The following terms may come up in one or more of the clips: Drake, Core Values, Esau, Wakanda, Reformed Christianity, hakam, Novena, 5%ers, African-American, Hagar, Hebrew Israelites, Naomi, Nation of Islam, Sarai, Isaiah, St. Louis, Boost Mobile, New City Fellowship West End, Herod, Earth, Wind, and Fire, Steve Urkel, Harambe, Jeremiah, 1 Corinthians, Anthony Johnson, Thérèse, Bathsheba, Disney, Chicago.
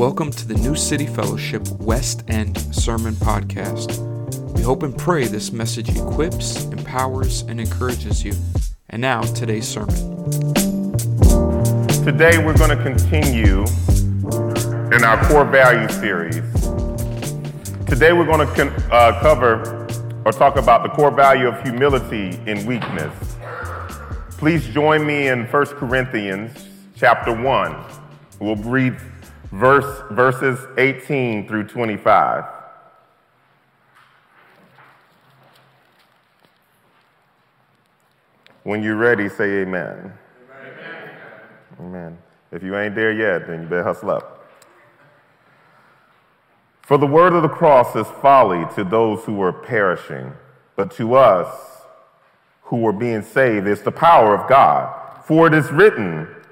Welcome to the New City Fellowship West End Sermon Podcast. We hope and pray this message equips, empowers, and encourages you. And now, today's sermon. Today we're going to continue in our Core Values series. Today we're going to cover or talk about the core value of humility in weakness. Please join me in 1 Corinthians chapter 1. We'll read verses 18 through 25. When you're ready, say amen. Amen. Amen. If you ain't there yet, then you better hustle up. For the word of the cross is folly to those who are perishing, but to us who are being saved is the power of God. For it is written,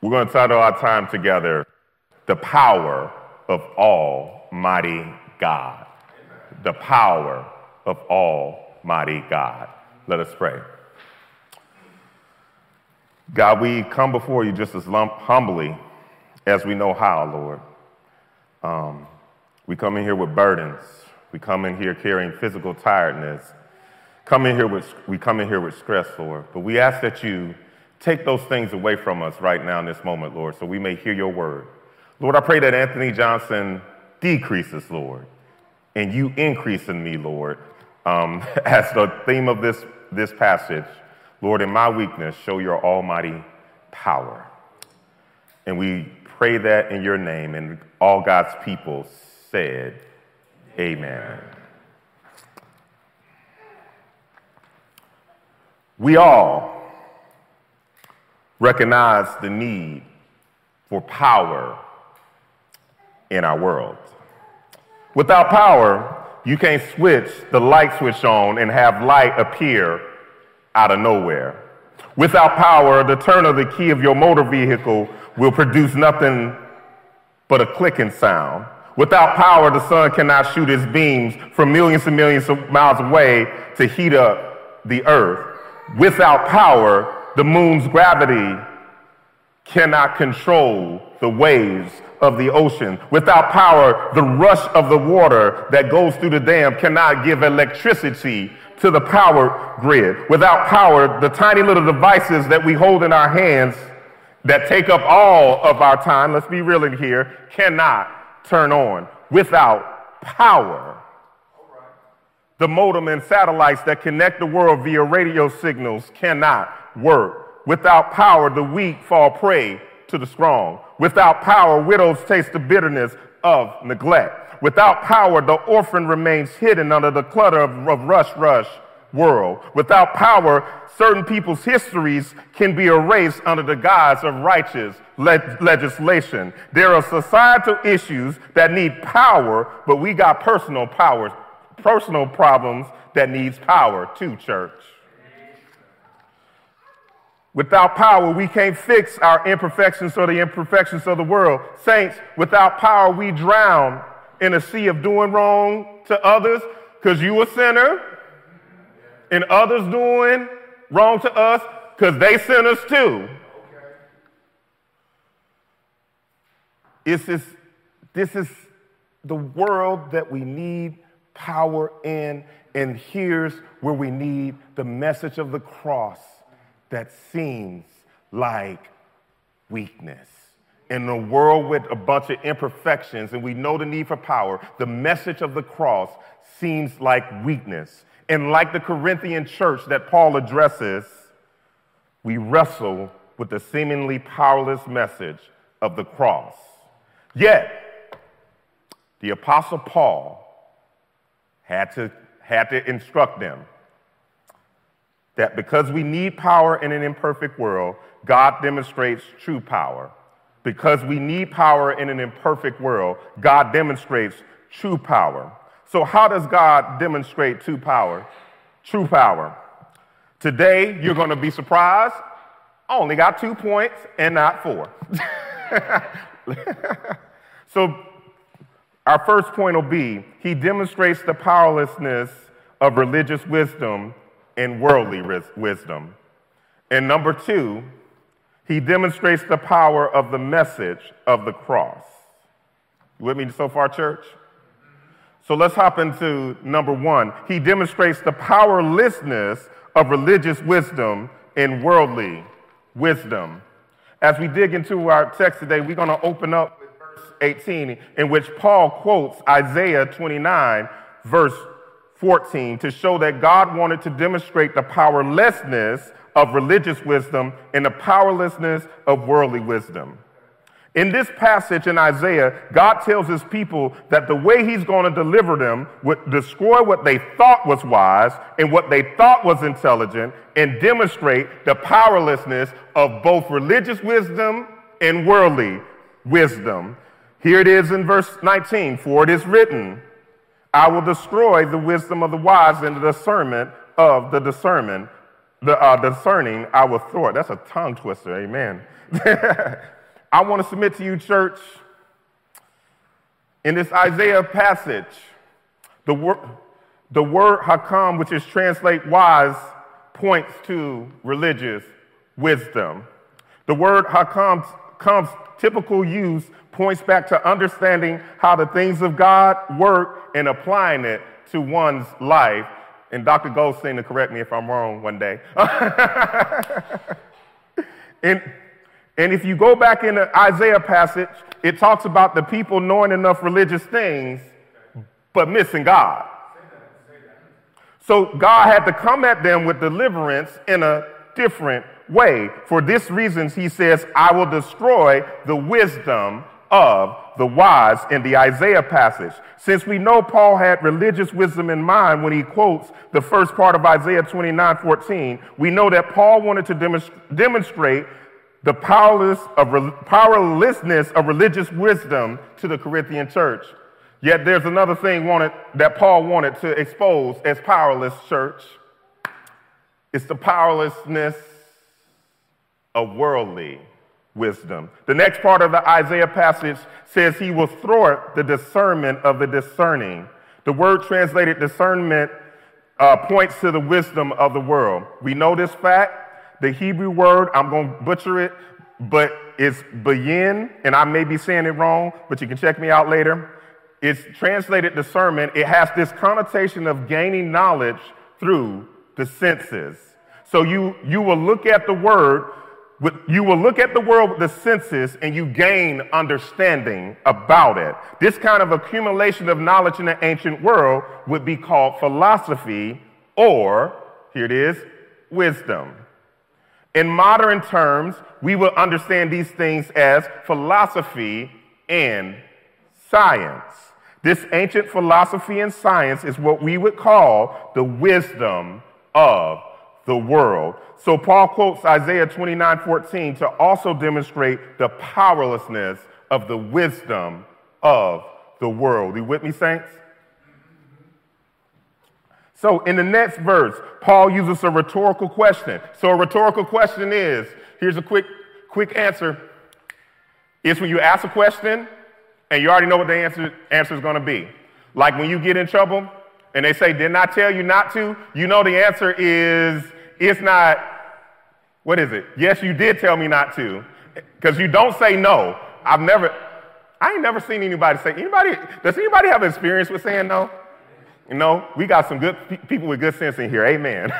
We're going to title our time together, The Power of Almighty God. The Power of Almighty God. Let us pray. God, we come before you just as humbly as we know how, Lord. We come in here with burdens. We come in here carrying physical tiredness. We come in here with stress, Lord. But we ask that you take those things away from us right now in this moment, Lord, so we may hear your word. Lord, I pray that Anthony Johnson decreases, Lord, and you increase in me, Lord, as the theme of this passage. Lord, in my weakness, show your almighty power. And we pray that in your name, and all God's people said, amen. We all recognize the need for power in our world. Without power, you can't switch the light switch on and have light appear out of nowhere. Without power, the turn of the key of your motor vehicle will produce nothing but a clicking sound. Without power, the sun cannot shoot its beams from millions and millions of miles away to heat up the earth. Without power, the moon's gravity cannot control the waves of the ocean. Without power, the rush of the water that goes through the dam cannot give electricity to the power grid. Without power, the tiny little devices that we hold in our hands that take up all of our time, let's be real in here, cannot turn on. Without power, the modem and satellites that connect the world via radio signals cannot work. Without power, the weak fall prey to the strong. Without power, widows taste the bitterness of neglect. Without power, the orphan remains hidden under the clutter of rush world. Without power, certain people's histories can be erased under the guise of righteous legislation. There are societal issues that need power, but we got personal problems that needs power too, church. Without power, we can't fix our imperfections or the imperfections of the world. Saints, without power, we drown in a sea of doing wrong to others, because you a sinner, and others doing wrong to us, because they sinners too. This is the world that we need power in, and here's where we need the message of the cross that seems like weakness. in a world with a bunch of imperfections, and we know the need for power, the message of the cross seems like weakness. And like the Corinthian church that Paul addresses, we wrestle with the seemingly powerless message of the cross. Yet, the Apostle Paul had to instruct them that because we need power in an imperfect world, God demonstrates true power. Because we need power in an imperfect world, God demonstrates true power. So how does God demonstrate true power? True power. Today, you're going to be surprised. I only got 2 points and not 4. So our first point will be, he demonstrates the powerlessness of religious wisdom and worldly wisdom. And number 2, he demonstrates the power of the message of the cross. You with me so far, church? So let's hop into number 1. He demonstrates the powerlessness of religious wisdom and worldly wisdom. As we dig into our text today, we're going to open up with verse 18, in which Paul quotes Isaiah 29, verse 14, to show that God wanted to demonstrate the powerlessness of religious wisdom and the powerlessness of worldly wisdom. In this passage in Isaiah, God tells his people that the way he's going to deliver them would destroy what they thought was wise and what they thought was intelligent and demonstrate the powerlessness of both religious wisdom and worldly wisdom. Here it is in verse 19, for it is written, I will destroy the wisdom of the wise and the discernment of the discerning. The discerning I will thwart. That's a tongue twister, amen. I want to submit to you, church, in this Isaiah passage, the word hakam, which is translate wise, points to religious wisdom. The word hakam comes typical use points back to understanding how the things of God work and applying it to one's life. And Dr. Goldstein to correct me if I'm wrong one day. And if you go back in the Isaiah passage, it talks about the people knowing enough religious things, but missing God. So God had to come at them with deliverance in a different way. For this reason, he says, I will destroy the wisdom of the wise in the Isaiah passage. Since we know Paul had religious wisdom in mind when he quotes the first part of Isaiah 29:14, we know that Paul wanted to demonstrate the powerlessness of religious wisdom to the Corinthian church. Yet there's another thing that Paul wanted to expose as powerless, church. It's the powerlessness of worldly wisdom. The next part of the Isaiah passage says he will thwart the discernment of the discerning. The word translated discernment points to the wisdom of the world. We know this fact. The Hebrew word, I'm going to butcher it, but it's bayin, and I may be saying it wrong, but you can check me out later. It's translated discernment. It has this connotation of gaining knowledge through the senses. So you will look at the word. You will look at the world with the senses and you gain understanding about it. This kind of accumulation of knowledge in the ancient world would be called philosophy or, here it is, wisdom. In modern terms, we will understand these things as philosophy and science. This ancient philosophy and science is what we would call the wisdom of the world. So Paul quotes Isaiah 29:14 to also demonstrate the powerlessness of the wisdom of the world. You with me, saints? So in the next verse, Paul uses a rhetorical question. So a rhetorical question is, here's a quick answer. It's when you ask a question and you already know what the answer is going to be. Like when you get in trouble and they say, didn't I tell you not to? You know the answer is, it's not, what is it? Yes, you did tell me not to. Because you don't say no. I ain't never seen anybody say, does anybody have experience with saying no? No, we got some good people with good sense in here, amen.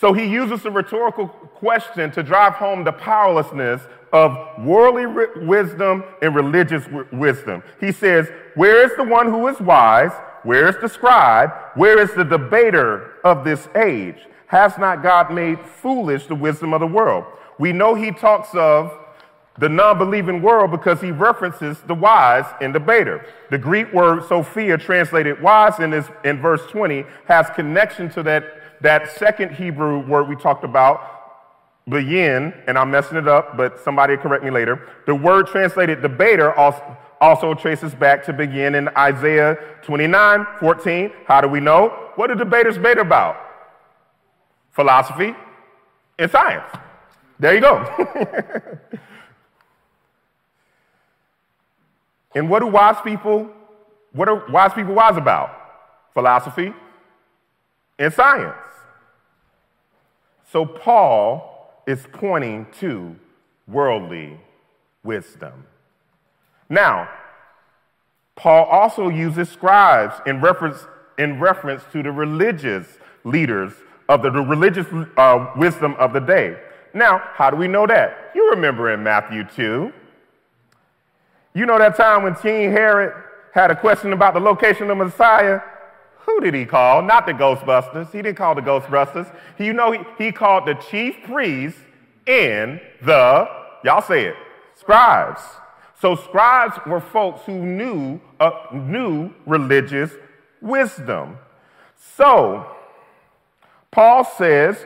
So he uses a rhetorical question to drive home the powerlessness of worldly wisdom and religious wisdom. He says, where is the one who is wise? Where is the scribe? Where is the debater of this age? Has not God made foolish the wisdom of the world? We know he talks of the non-believing world because he references the wise and debater. The Greek word Sophia, translated wise in verse 20, has connection to that second Hebrew word we talked about, Bayin, and I'm messing it up, but somebody correct me later. The word translated debater also traces back to begin in Isaiah 29:14. How do we know? What do debaters debate about? Philosophy and science. There you go. And what are wise people wise about? Philosophy and science. So Paul is pointing to worldly wisdom. Now, Paul also uses scribes in reference to the religious leaders of the religious wisdom of the day. Now, how do we know that? You remember in Matthew 2, you know that time when King Herod had a question about the location of Messiah? Who did he call? Not the Ghostbusters. He didn't call the Ghostbusters. He called the chief priests and the, y'all say it, scribes. So scribes were folks who knew religious wisdom. So Paul says,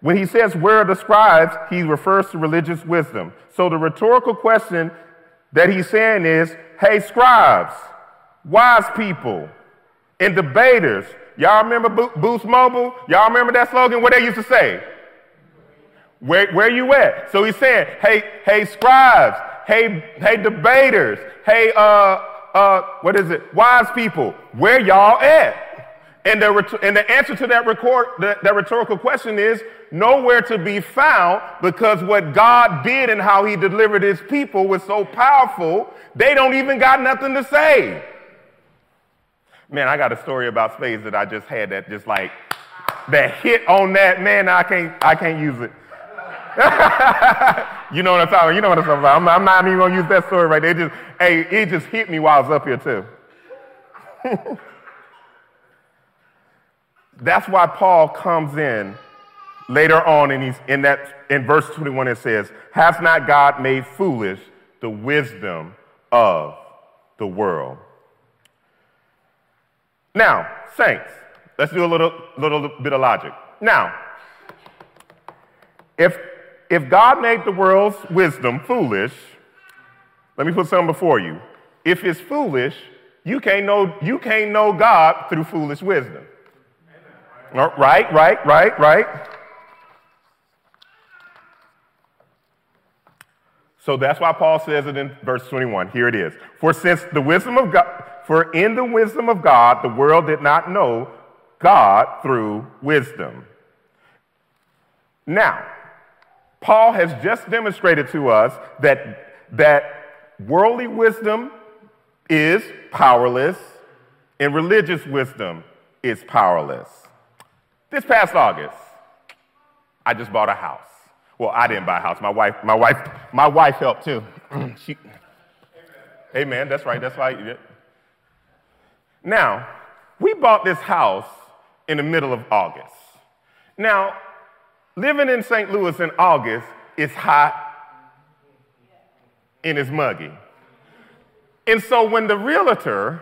when he says, where are the scribes, he refers to religious wisdom. So the rhetorical question that he's saying is, hey, scribes, wise people, and debaters. Y'all remember Boost Mobile? Y'all remember that slogan? What they used to say? Where you at? So he's saying, hey, scribes, hey, debaters, hey, wise people, where y'all at? And the answer to that rhetorical question is nowhere to be found, because what God did and how he delivered his people was so powerful, they don't even got nothing to say. Man, I got a story about spades that I just had that just like, that hit on that, man, I can't use it. You know what I'm talking about, I'm not even going to use that story right there. It just hit me while I was up here too. That's why Paul comes in later on and he's in verse 21 and says, has not God made foolish the wisdom of the world? Now, saints, let's do a little bit of logic. Now, if God made the world's wisdom foolish, let me put something before you. If it's foolish, you can't know God through foolish wisdom. Amen. Right. So that's why Paul says it in verse 21. Here it is. For in the wisdom of God, the world did not know God through wisdom. Now, Paul has just demonstrated to us that worldly wisdom is powerless and religious wisdom is powerless. This past August, I just bought a house. Well, I didn't buy a house. My wife helped too. Amen. That's right. That's why. Now, we bought this house in the middle of August. Now, living in St. Louis in August is hot and it's muggy. And so when the realtor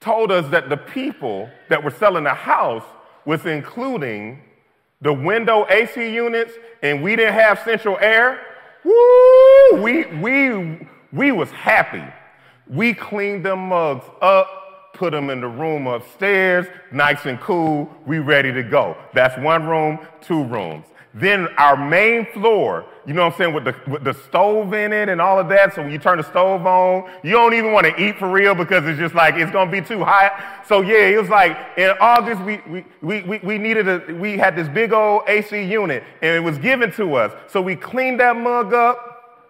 told us that the people that were selling the house was including the window AC units and we didn't have central air, woo, we was happy. We cleaned them mugs up, put them in the room upstairs, nice and cool, we ready to go. That's one room, two rooms. Then our main floor, you know what I'm saying, with the stove in it and all of that, so when you turn the stove on, you don't even want to eat for real because it's just like, it's going to be too hot. So yeah, it was like, in August, we had this big old AC unit, and it was given to us. So we cleaned that mug up,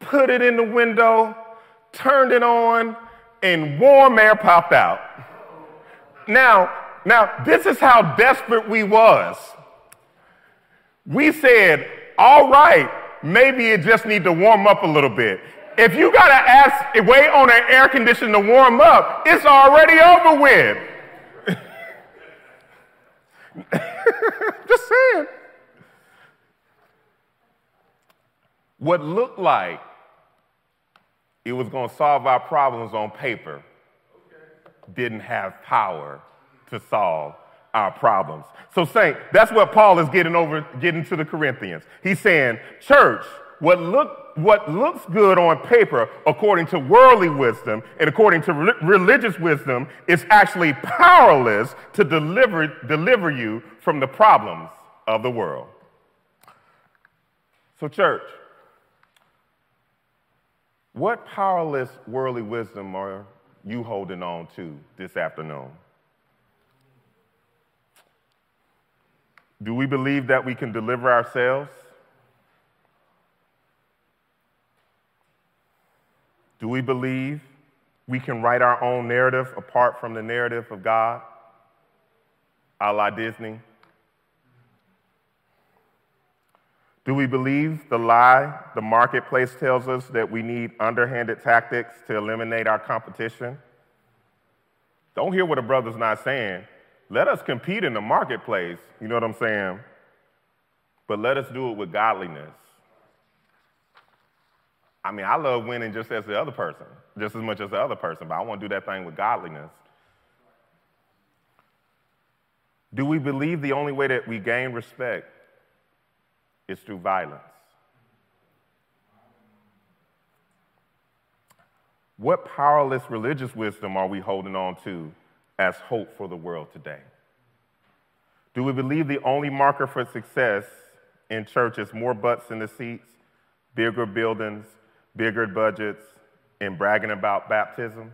put it in the window, turned it on, and warm air popped out. Now, this is how desperate we was. We said, all right, maybe it just needs to warm up a little bit. If you got to wait on an air conditioner to warm up, it's already over with. Just saying. What looked like it was going to solve our problems on paper didn't have power to solve our problems. So, saint, that's what Paul is getting to the Corinthians. He's saying, church, what looks good on paper according to worldly wisdom and according to religious wisdom is actually powerless to deliver you from the problems of the world. So, church, what powerless worldly wisdom are you holding on to this afternoon? Do we believe that we can deliver ourselves? Do we believe we can write our own narrative apart from the narrative of God, a la Disney? Do we believe the lie the marketplace tells us that we need underhanded tactics to eliminate our competition? Don't hear what a brother's not saying. Let us compete in the marketplace, you know what I'm saying? But let us do it with godliness. I mean, I love winning just as much as the other person, but I want to do that thing with godliness. Do we believe the only way that we gain respect is through violence? What powerless religious wisdom are we holding on to as hope for the world today? Do we believe the only marker for success in church is more butts in the seats, bigger buildings, bigger budgets, and bragging about baptisms?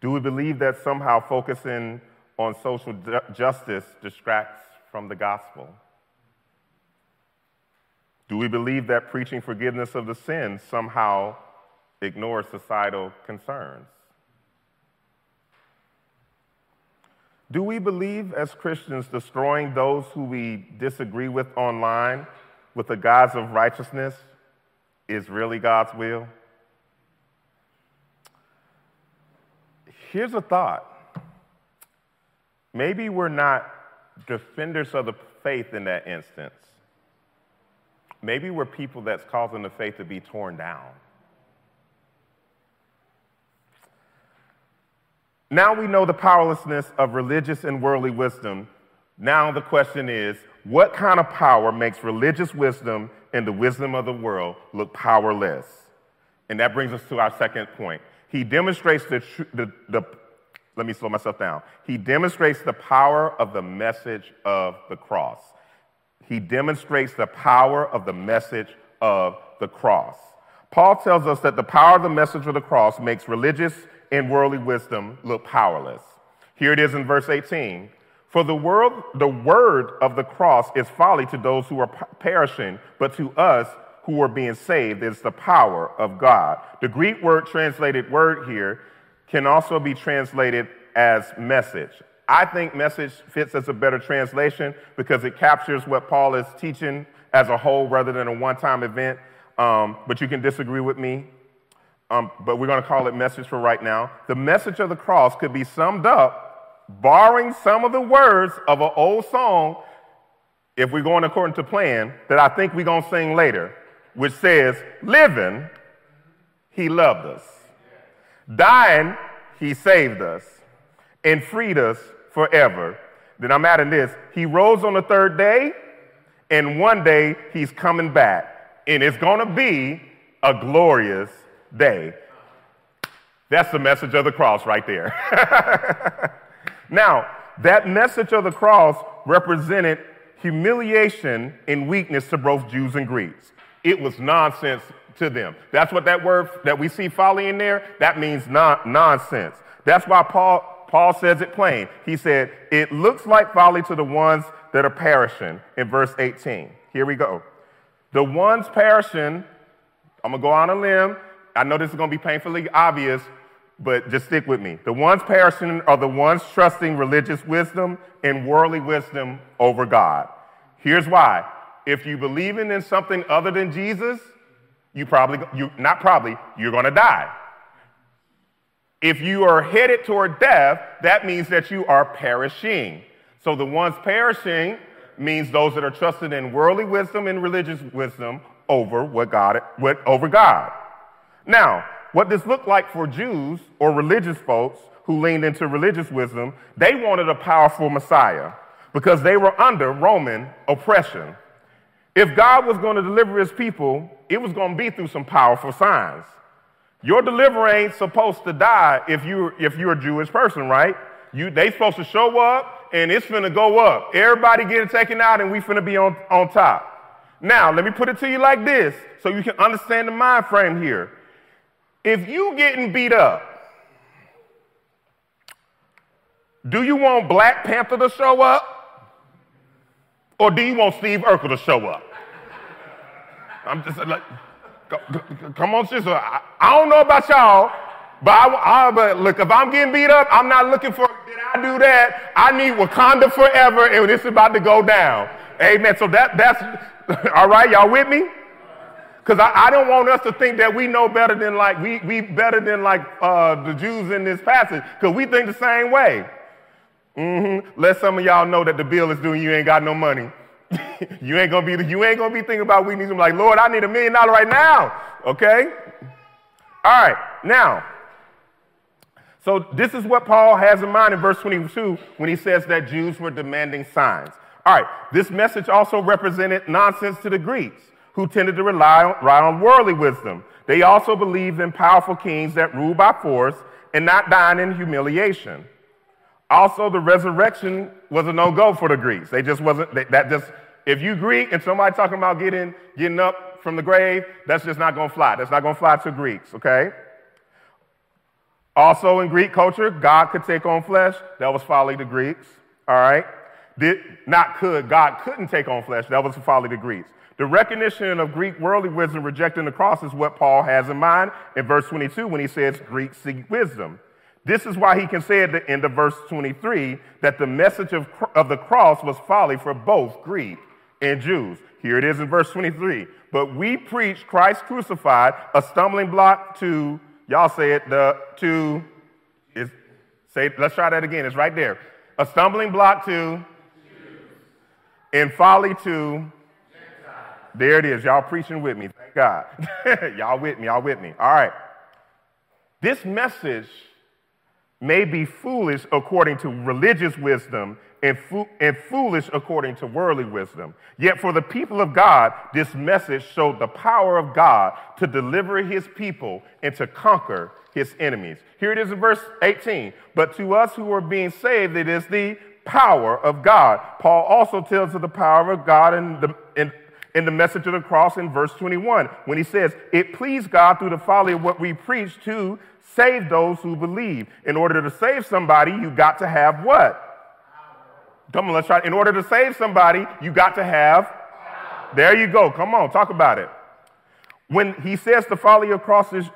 Do we believe that somehow focusing on social justice distracts from the gospel? Do we believe that preaching forgiveness of the sin somehow ignores societal concerns? Do we believe as Christians destroying those who we disagree with online with the guise of righteousness is really God's will? Here's a thought. Maybe we're not defenders of the faith in that instance. Maybe we're people that's causing the faith to be torn down. Now we know the powerlessness of religious and worldly wisdom. Now the question is, what kind of power makes religious wisdom and the wisdom of the world look powerless? And that brings us to our second point. He demonstrates He demonstrates the power of the message of the cross. He demonstrates the power of the message of the cross. Paul tells us that the power of the message of the cross makes religious and worldly wisdom look powerless. Here it is in verse 18. For the word of the cross is folly to those who are perishing, but to us who are being saved is the power of God. The Greek word translated word here can also be translated as message. I think message fits as a better translation because it captures what Paul is teaching as a whole rather than a one-time event. But you can disagree with me. But we're going to call it message for right now. The message of the cross could be summed up, borrowing some of the words of an old song, if we're going according to plan, that I think we're going to sing later, which says, living, he loved us. Dying, he saved us and freed us forever. Then I'm adding this. He rose on the third day, and one day he's coming back. And it's going to be a glorious day. That's the message of the cross right there. Now, that message of the cross represented humiliation and weakness to both Jews and Greeks. It was nonsense to them. That's what that word that we see folly in there, that means nonsense. That's why Paul says it plain. He said, it looks like folly to the ones that are perishing in verse 18. Here we go. The ones perishing, I'm going to go on a limb. I know this is going to be painfully obvious, but just stick with me. The ones perishing are the ones trusting religious wisdom and worldly wisdom over God. Here's why. If you believe in something other than Jesus, you're going to die. If you are headed toward death, that means that you are perishing. So the ones perishing means those that are trusted in worldly wisdom and religious wisdom over God. Now, what this looked like for Jews or religious folks who leaned into religious wisdom, they wanted a powerful Messiah because they were under Roman oppression. If God was going to deliver his people, it was going to be through some powerful signs. Your deliverer ain't supposed to die if you're a Jewish person, right? They supposed to show up, and it's finna go up. Everybody getting taken out, and we finna be on top. Now, let me put it to you like this, so you can understand the mind frame here. If you getting beat up, do you want Black Panther to show up? Or do you want Steve Urkel to show up? I'm just like, come on, sister. I don't know about y'all, but look, if I'm getting beat up, I'm not looking for, did I do that? I need Wakanda forever, and it's about to go down. Amen. So that's all right, y'all with me? Because I don't want us to think that we know better than like, we better than like the Jews in this passage, because we think the same way. Mm-hmm. Let some of y'all know that the bill is due and you ain't got no money. you ain't gonna be thinking about we need them like, Lord, I need $1 million right now. Okay? All right, now. So this is what Paul has in mind in verse 22 when he says that Jews were demanding signs. All right, this message also represented nonsense to the Greeks, who tended to rely on worldly wisdom. They also believed in powerful kings that ruled by force and not dying in humiliation. Also, the resurrection was a no-go for the Greeks. They just wasn't, if you Greek and somebody talking about getting up from the grave, that's just not going to fly. That's not going to fly to Greeks, okay? Also, in Greek culture, God could take on flesh. That was folly to Greeks, all right? God couldn't take on flesh. That was folly to Greeks. The recognition of Greek worldly wisdom rejecting the cross is what Paul has in mind in verse 22 when he says Greeks seek wisdom. This is why he can say at the end of verse 23 that the message of the cross was folly for both Greek and Jews. Here it is in verse 23. But we preach Christ crucified, a stumbling block to, y'all say it, let's try that again, it's right there. A stumbling block to Jews and folly to Gentiles. There it is, y'all preaching with me, thank God. y'all with me, all right. This message may be foolish according to religious wisdom and foolish according to worldly wisdom. Yet for the people of God, this message showed the power of God to deliver his people and to conquer his enemies. Here it is in verse 18. But to us who are being saved, it is the power of God. Paul also tells of the power of God in the message of the cross in verse 21 when he says, it pleased God through the folly of what we preach to save those who believe. In order to save somebody, you got to have what? Come on, let's try. In order to save somebody, you got to have? There you go. Come on, talk about it. When he says the folly of crosses,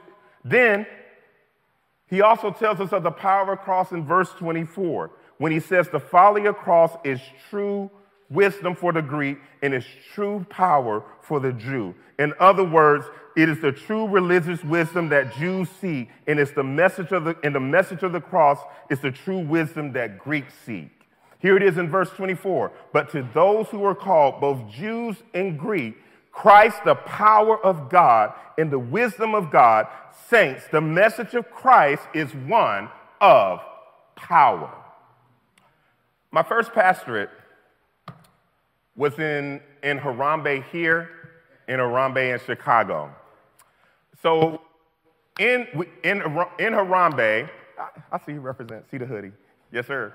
then he also tells us of the power of cross in verse 24 when he says the folly of cross is true wisdom for the Greek and its true power for the Jew. In other words, it is the true religious wisdom that Jews seek, and it's the message of the cross is the true wisdom that Greeks seek. Here it is in verse 24. But to those who are called, both Jews and Greek, Christ, the power of God and the wisdom of God, saints, the message of Christ is one of power. My first pastorate was in Harambe here, in Harambe in Chicago. So in Harambe, I see you represent, see the hoodie. Yes, sir.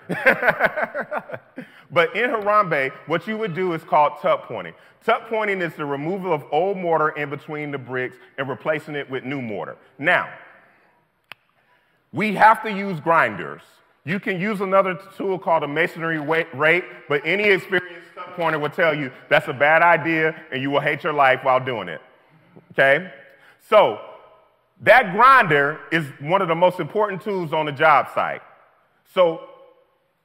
But in Harambe, what you would do is called tuck pointing. Tuck pointing is the removal of old mortar in between the bricks and replacing it with new mortar. Now, we have to use grinders. You can use another tool called a masonry rake, but any experienced tuck pointer will tell you that's a bad idea and you will hate your life while doing it, okay? So that grinder is one of the most important tools on the job site. So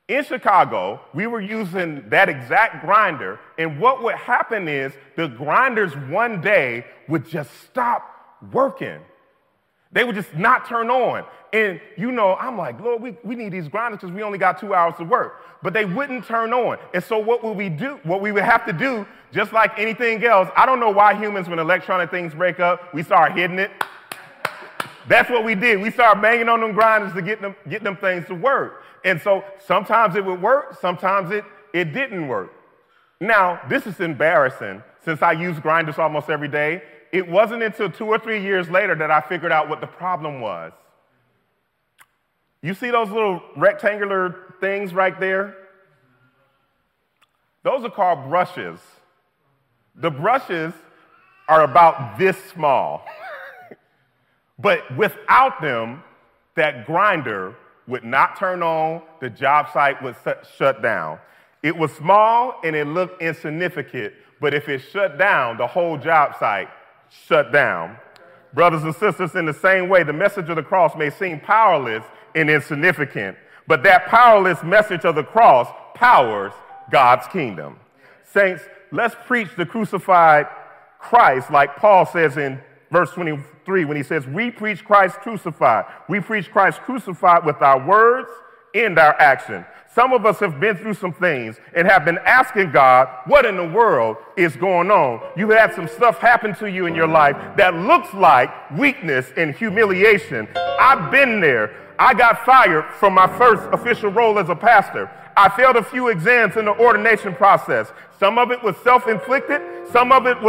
In Chicago, we were using that exact grinder, and what would happen is the grinders one day would just stop working. They would just not turn on. And, you know, I'm like, Lord, we need these grinders because we only got 2 hours to work. But they wouldn't turn on. And so what would we do? What we would have to do, just like anything else, I don't know why humans, when electronic things break up, we start hitting it. That's what we did. We started banging on them grinders to get them things to work. And so sometimes it would work, sometimes it didn't work. Now, this is embarrassing since I use grinders almost every day. It wasn't until 2 or 3 years later that I figured out what the problem was. You see those little rectangular things right there? Those are called brushes. The brushes are about this small. But without them, that grinder would not turn on, the job site would shut down. It was small and it looked insignificant, but if it shut down, the whole job site shut down. Brothers and sisters, in the same way, the message of the cross may seem powerless and insignificant, but that powerless message of the cross powers God's kingdom. Saints, let's preach the crucified Christ like Paul says in verse 23, when he says, we preach Christ crucified. We preach Christ crucified with our words and our action. Some of us have been through some things and have been asking God, what in the world is going on? You had some stuff happen to you in your life that looks like weakness and humiliation. I've been there. I got fired from my first official role as a pastor. I failed a few exams in the ordination process. Some of it was self-inflicted, some of it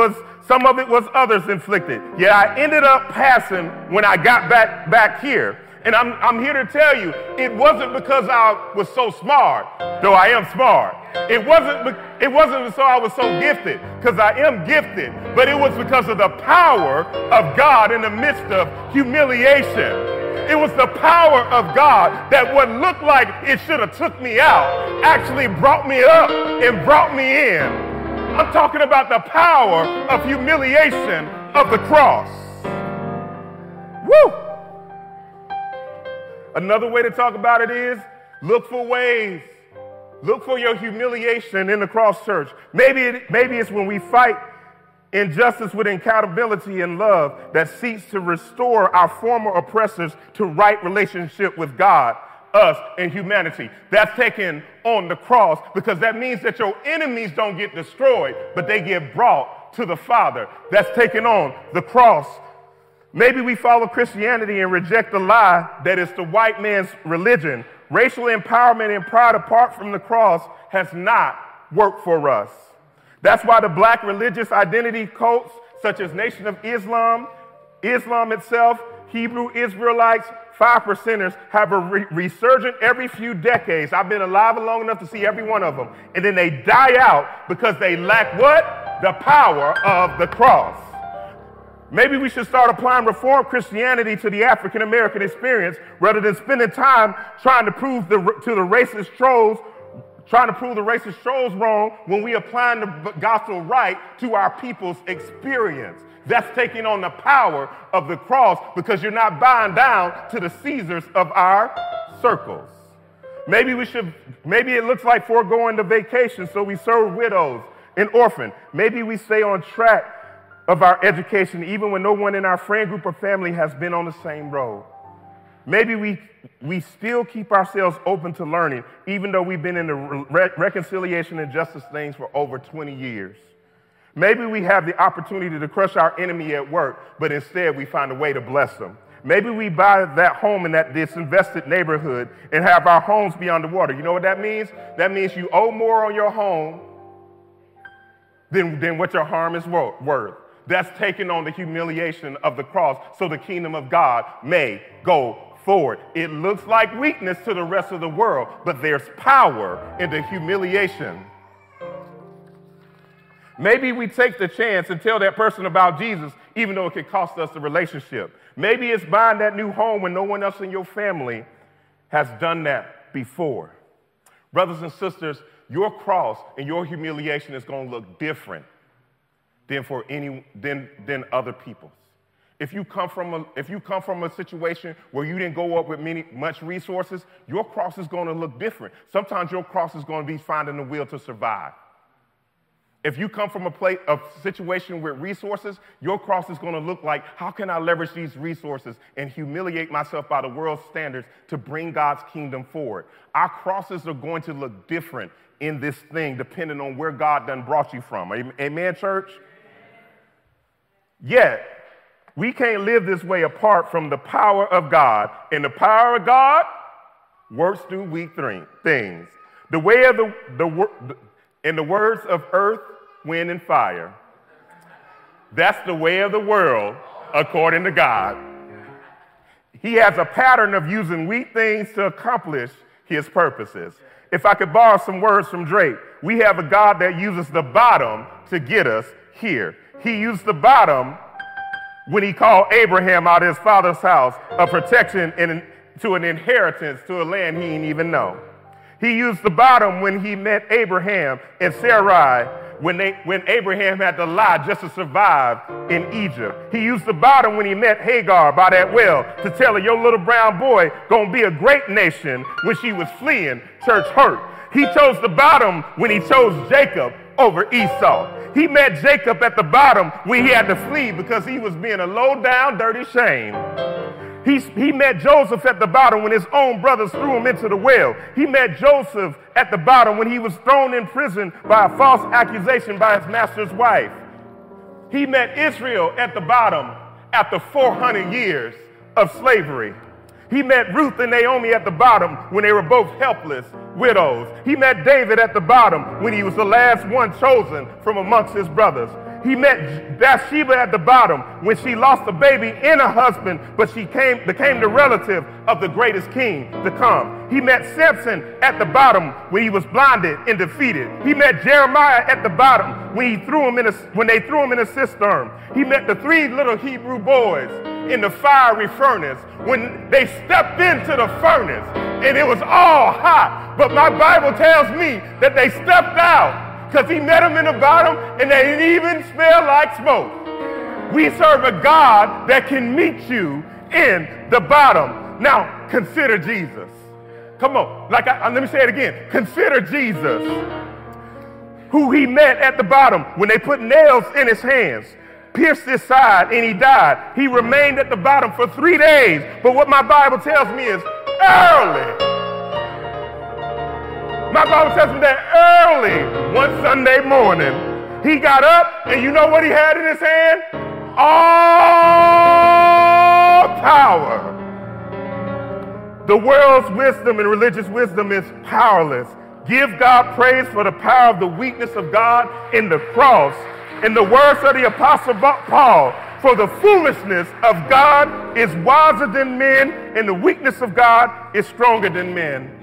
was others inflicted. Yet I ended up passing when I got back here. And I'm here to tell you, it wasn't because I was so smart, though I am smart. It wasn't so I was so gifted, because I am gifted, but it was because of the power of God in the midst of humiliation. It was the power of God that what looked like it should have took me out actually brought me up and brought me in. I'm talking about the power of humiliation of the cross. Woo! Another way to talk about it is look for ways. Look for your humiliation in the cross, church. Maybe it's when we fight injustice with accountability and love that seeks to restore our former oppressors to right relationship with God, us, and humanity. That's taken on the cross because that means that your enemies don't get destroyed, but they get brought to the Father. That's taken on the cross. Maybe we follow Christianity and reject the lie that it's the white man's religion. Racial empowerment and pride apart from the cross has not worked for us. That's why the black religious identity cults, such as Nation of Islam, Islam itself, Hebrew Israelites, 5%ers, have a resurgence every few decades. I've been alive long enough to see every one of them. And then they die out because they lack what? The power of the cross. Maybe we should start applying Reformed Christianity to the African-American experience rather than spending time trying to prove to the racist trolls wrong when we apply the gospel right to our people's experience. That's taking on the power of the cross because you're not bowing down to the Caesars of our circles. Maybe it looks like foregoing the vacation so we serve widows and orphans. Maybe we stay on track of our education even when no one in our friend group or family has been on the same road. Maybe we still keep ourselves open to learning, even though we've been in the reconciliation and justice things for over 20 years. Maybe we have the opportunity to crush our enemy at work, but instead we find a way to bless them. Maybe we buy that home in that disinvested neighborhood and have our homes beyond the water. You know what that means? That means you owe more on your home than what your harm is worth. That's taking on the humiliation of the cross so the kingdom of God may go forward. It looks like weakness to the rest of the world, but there's power in the humiliation. Maybe we take the chance and tell that person about Jesus, even though it could cost us the relationship. Maybe it's buying that new home when no one else in your family has done that before. Brothers and sisters, your cross and your humiliation is going to look different than other people's. If you come from a situation where you didn't go up with much resources, your cross is going to look different. Sometimes your cross is going to be finding the will to survive. If you come from a situation with resources, your cross is going to look like, how can I leverage these resources and humiliate myself by the world's standards to bring God's kingdom forward? Our crosses are going to look different in this thing, depending on where God done brought you from. Amen, church? Yeah. We can't live this way apart from the power of God. And the power of God works through weak things. In the words of Earth, Wind, and Fire, that's the way of the world according to God. He has a pattern of using weak things to accomplish his purposes. If I could borrow some words from Drake, we have a God that uses the bottom to get us here. He used the bottom when he called Abraham out of his father's house, a protection to an inheritance to a land he didn't even know. He used the bottom when he met Abraham and Sarai, when Abraham had to lie just to survive in Egypt. He used the bottom when he met Hagar by that well to tell her, your little brown boy gonna be a great nation, when she was fleeing church hurt. He chose the bottom when he chose Jacob over Esau. He met Jacob at the bottom when he had to flee because he was being a low-down, dirty shame. He met Joseph at the bottom when his own brothers threw him into the well. He met Joseph at the bottom when he was thrown in prison by a false accusation by his master's wife. He met Israel at the bottom after 400 years of slavery. He met Ruth and Naomi at the bottom when they were both helpless widows. He met David at the bottom when he was the last one chosen from amongst his brothers. He met Bathsheba at the bottom when she lost a baby and a husband, but she became the relative of the greatest king to come. He met Samson at the bottom when he was blinded and defeated. He met Jeremiah at the bottom when they threw him in a cistern. He met the three little Hebrew boys in the fiery furnace when they stepped into the furnace and it was all hot. But my Bible tells me that they stepped out, because he met them in the bottom and they didn't even smell like smoke. We serve a God that can meet you in the bottom. Now, consider Jesus. Come on. Let me say it again. Consider Jesus, who he met at the bottom when they put nails in his hands, pierced his side, and he died. He remained at the bottom for 3 days. But what my Bible tells me is early. My Bible tells me that early one Sunday morning, he got up, and you know what he had in his hand? All power. The world's wisdom and religious wisdom is powerless. Give God praise for the power of the weakness of God in the cross. In the words of the Apostle Paul, for the foolishness of God is wiser than men, and the weakness of God is stronger than men.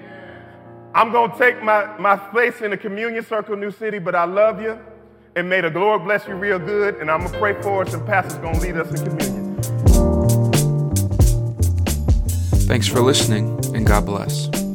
I'm going to take my place in the communion circle, New City, but I love you, and may the Lord bless you real good, and I'm going to pray for us, and Pastor's going to lead us in communion. Thanks for listening, and God bless.